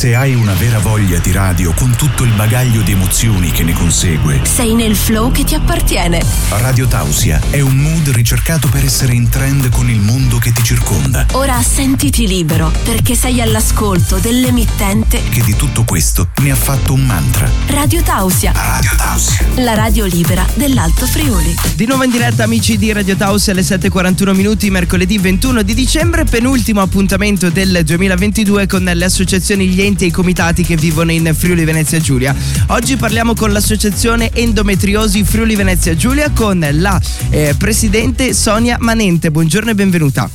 Se hai una vera voglia di radio con tutto il bagaglio di emozioni che ne consegue, sei nel flow che ti appartiene. Radio Tausia è un mood ricercato per essere in trend con il mondo che ti circonda. Ora sentiti libero, perché sei all'ascolto dell'emittente che di tutto questo ne ha fatto un mantra. Radio Tausia. Radio Tausia. La radio libera dell'Alto Friuli. Di nuovo in diretta, amici di Radio Tausia, alle 7:41 minuti, mercoledì 21 di dicembre, penultimo appuntamento del 2022 con le associazioni, gli enti e i comitati che vivono in Friuli Venezia Giulia. Oggi parliamo con l'associazione Endometriosi Friuli Venezia Giulia con la presidente Sonia Manente. Buongiorno e benvenuta.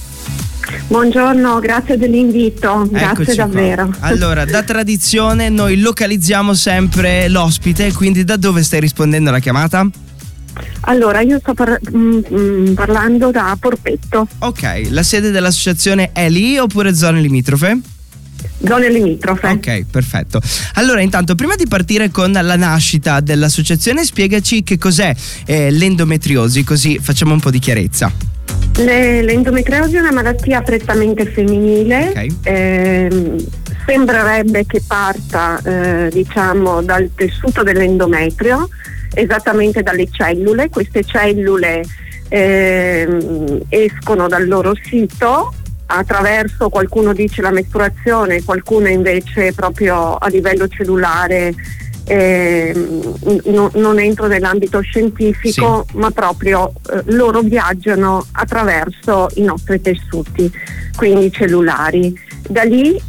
Buongiorno, grazie dell'invito, grazie. Eccoci davvero qua. Allora, da tradizione noi localizziamo sempre l'ospite, quindi da dove stai rispondendo alla chiamata? Allora, io sto parlando da Porpetto. Ok, la sede dell'associazione è lì oppure zone limitrofe? Zone limitrofe. Ok, perfetto. Allora, intanto, prima di partire con la nascita dell'associazione, spiegaci che cos'è l'endometriosi, così facciamo un po' di chiarezza. L'endometriosi è una malattia prettamente femminile. Okay. Sembrerebbe che parta dal tessuto dell'endometrio, esattamente dalle cellule. Queste cellule escono dal loro sito attraverso, qualcuno dice la mestruazione, qualcuno invece proprio a livello cellulare. Non entro nell'ambito scientifico, sì, ma proprio loro viaggiano attraverso i nostri tessuti, quindi cellulari. Da lì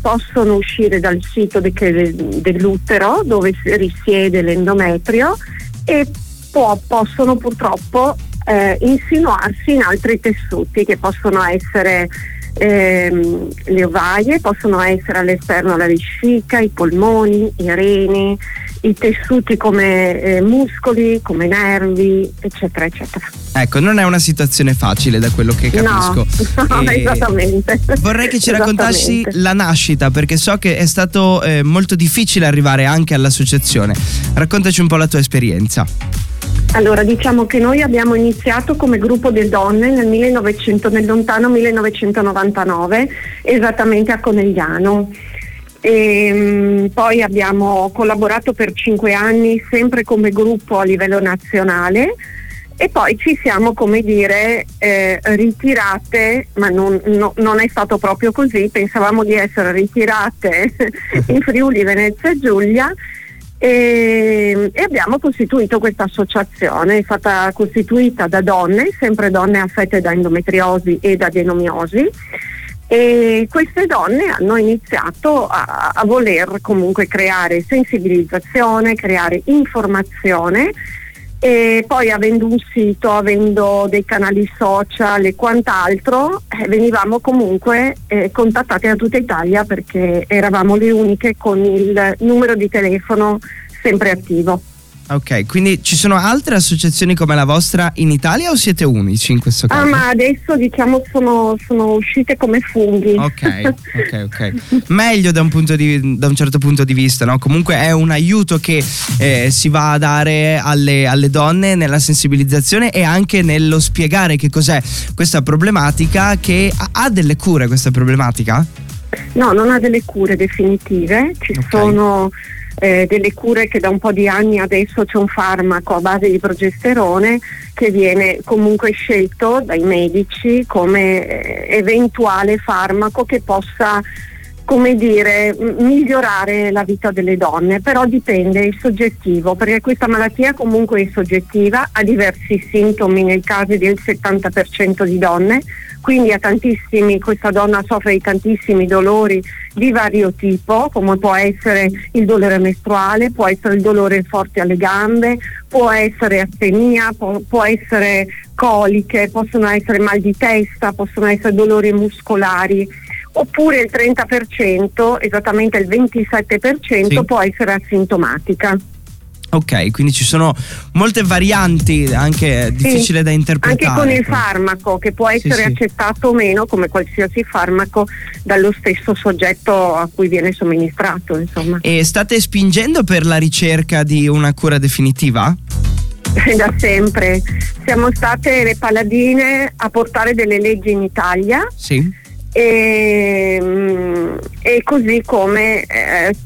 possono uscire dal sito dell'utero dove risiede l'endometrio e possono purtroppo insinuarsi in altri tessuti che possono essere le ovaie, possono essere all'esterno la vescica, i polmoni, i reni, i tessuti come muscoli, come nervi, eccetera eccetera. Ecco, non è una situazione facile da quello che capisco. No, esattamente. Vorrei che ci raccontassi la nascita, perché so che è stato molto difficile arrivare anche all'associazione. Raccontaci un po' la tua esperienza. Allora, diciamo che noi abbiamo iniziato come gruppo di donne nel lontano 1999, esattamente a Conegliano. Poi abbiamo collaborato per 5 anni sempre come gruppo a livello nazionale e poi ci siamo, come dire, ritirate, ma non è stato proprio così. Pensavamo di essere ritirate in Friuli Venezia Giulia. E abbiamo costituito questa associazione, è stata costituita da donne, sempre donne affette da endometriosi e da adenomiosi, e queste donne hanno iniziato a voler comunque creare sensibilizzazione, creare informazione, e poi avendo un sito, avendo dei canali social e quant'altro, venivamo comunque contattate da tutta Italia, perché eravamo le uniche con il numero di telefono sempre attivo. Ok, quindi ci sono altre associazioni come la vostra in Italia o siete unici in questo caso? Ah, ma adesso diciamo sono uscite come funghi. Ok. Meglio da un certo punto di vista, no? Comunque è un aiuto che si va a dare alle donne nella sensibilizzazione e anche nello spiegare che cos'è questa problematica, che ha delle cure questa problematica? No, non ha delle cure definitive, ci sono... delle cure che da un po' di anni adesso c'è un farmaco a base di progesterone che viene comunque scelto dai medici come eventuale farmaco che possa, come dire, migliorare la vita delle donne, però dipende, è soggettivo, perché questa malattia comunque è soggettiva, ha diversi sintomi nel caso del 70% di donne, quindi questa donna soffre di tantissimi dolori di vario tipo, come può essere il dolore mestruale, può essere il dolore forte alle gambe, può essere astenia, può essere coliche, possono essere mal di testa, possono essere dolori muscolari, oppure il 30%, esattamente il 27%, sì, può essere asintomatica. Ok, quindi ci sono molte varianti, anche difficile, sì, da interpretare. Anche con il farmaco, che può essere accettato o meno, come qualsiasi farmaco, dallo stesso soggetto a cui viene somministrato, insomma. E state spingendo per la ricerca di una cura definitiva? Da sempre. Siamo state le paladine a portare delle leggi in Italia. Sì. e così come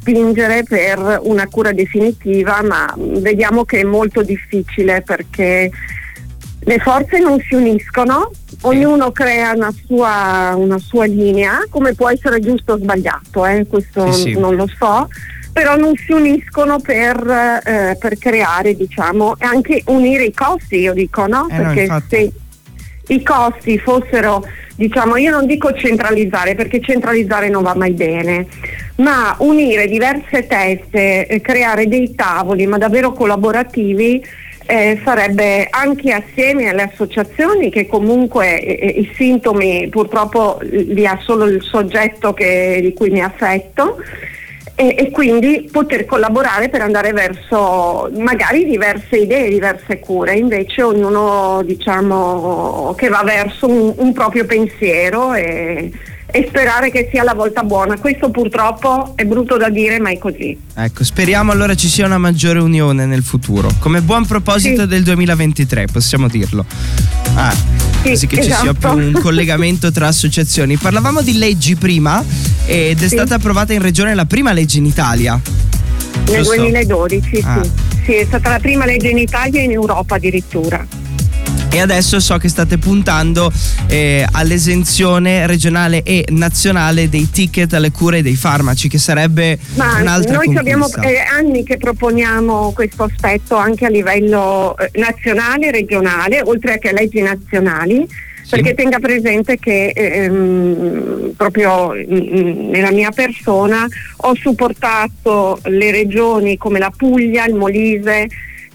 spingere per una cura definitiva, ma vediamo che è molto difficile perché le forze non si uniscono, ognuno crea una sua linea, come può essere giusto o sbagliato, questo sì. Non lo so, però non si uniscono per creare, diciamo, e anche unire i costi, io dico, no? Perché no, se i costi fossero, diciamo, io non dico centralizzare, perché centralizzare non va mai bene, ma unire diverse teste, creare dei tavoli, ma davvero collaborativi, sarebbe anche assieme alle associazioni, che comunque i sintomi purtroppo li ha solo il soggetto di cui mi affetto, e quindi poter collaborare per andare verso magari diverse idee, diverse cure. Invece ognuno, diciamo, che va verso un proprio pensiero e sperare che sia la volta buona. Questo purtroppo è brutto da dire, ma è così. Ecco, speriamo allora ci sia una maggiore unione nel futuro, come buon proposito sì. del 2023, possiamo dirlo. Sì, che esatto. Ci sia più un collegamento tra associazioni. Parlavamo di leggi prima ed è stata approvata in regione la prima legge in Italia. Nel 2012, sì, è stata la prima legge in Italia e in Europa addirittura. E adesso so che state puntando all'esenzione regionale e nazionale dei ticket alle cure e dei farmaci, che sarebbe un'altra conquista. Noi abbiamo anni che proponiamo questo aspetto anche a livello nazionale e regionale, oltre che a leggi nazionali, perché tenga presente che proprio nella mia persona ho supportato le regioni come la Puglia, il Molise,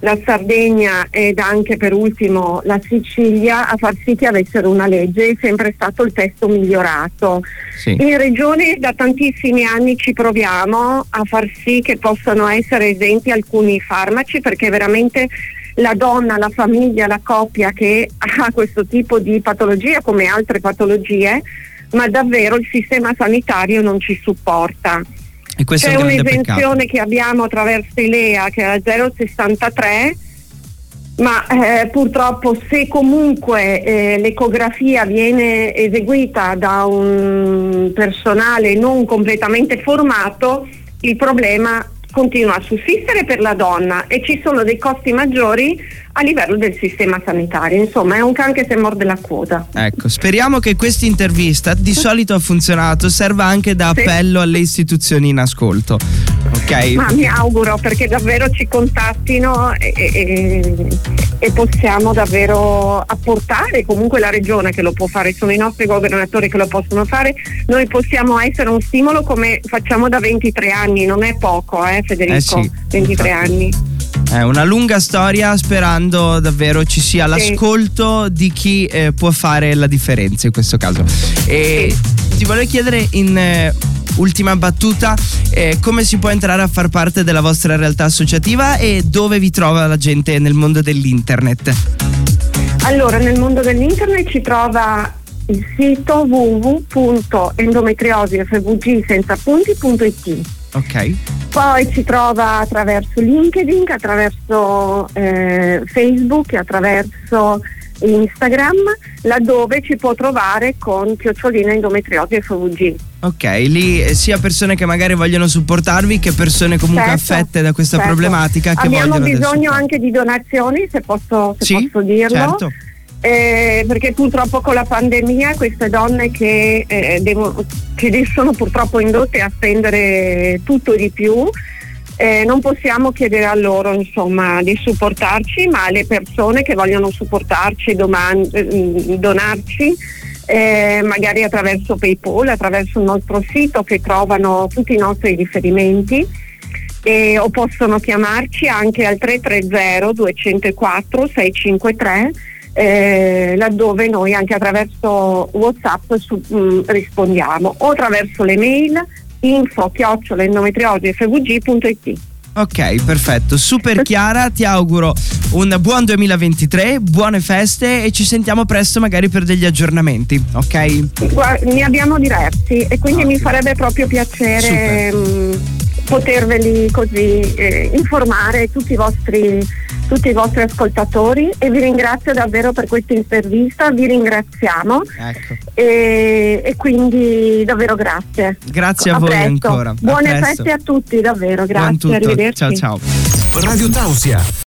la Sardegna ed anche per ultimo la Sicilia a far sì che avessero una legge. È sempre stato il testo migliorato. Sì. In regione da tantissimi anni ci proviamo a far sì che possano essere esenti alcuni farmaci, perché veramente la donna, la famiglia, la coppia che ha questo tipo di patologia, come altre patologie, ma davvero il sistema sanitario non ci supporta. C'è un'esenzione che abbiamo attraverso ILEA che è la 0,63, ma purtroppo se comunque l'ecografia viene eseguita da un personale non completamente formato, il problema continua a sussistere per la donna e ci sono dei costi maggiori a livello del sistema sanitario. Insomma, è un can che si morde la coda. Ecco, speriamo che questa intervista, di solito ha funzionato, serva anche da appello alle istituzioni in ascolto. Okay. Ma mi auguro, perché davvero ci contattino e possiamo davvero apportare, comunque la regione che lo può fare, sono i nostri governatori che lo possono fare, noi possiamo essere un stimolo come facciamo da 23 anni, non è poco, Federico, 23 anni. È una lunga storia, sperando davvero ci sia l'ascolto di chi può fare la differenza in questo caso. E ti volevo chiedere in ultima battuta come si può entrare a far parte della vostra realtà associativa e dove vi trova la gente nel mondo dell'internet. Allora, nel mondo dell'internet ci trova il sito www.endometriosifvg.it. Ok. Poi ci trova attraverso LinkedIn, attraverso Facebook, attraverso Instagram, laddove ci può trovare con @ endometriosi e FVG. Ok, lì sia persone che magari vogliono supportarvi che persone comunque affette da questa problematica. Che abbiamo bisogno anche di donazioni, se posso dirlo. Certo. Perché purtroppo con la pandemia queste donne che sono purtroppo indotte a spendere tutto di più, non possiamo chiedere a loro, insomma, di supportarci, ma alle persone che vogliono supportarci, donarci magari attraverso PayPal, attraverso il nostro sito, che trovano tutti i nostri riferimenti, o possono chiamarci anche al 330 204 653 laddove noi anche attraverso WhatsApp rispondiamo, o attraverso le mail info@endometriosifvg.it. Ok, perfetto, super chiara. Ti auguro un buon 2023, buone feste e ci sentiamo presto magari per degli aggiornamenti, ok? Ne abbiamo diversi e quindi mi farebbe proprio piacere poterveli così informare tutti i vostri tutti i vostri ascoltatori e vi ringrazio davvero per questa intervista, vi ringraziamo, ecco. E quindi davvero grazie a voi presto. Ancora buone feste a tutti, davvero grazie, arrivederci, ciao. Radio Tausia.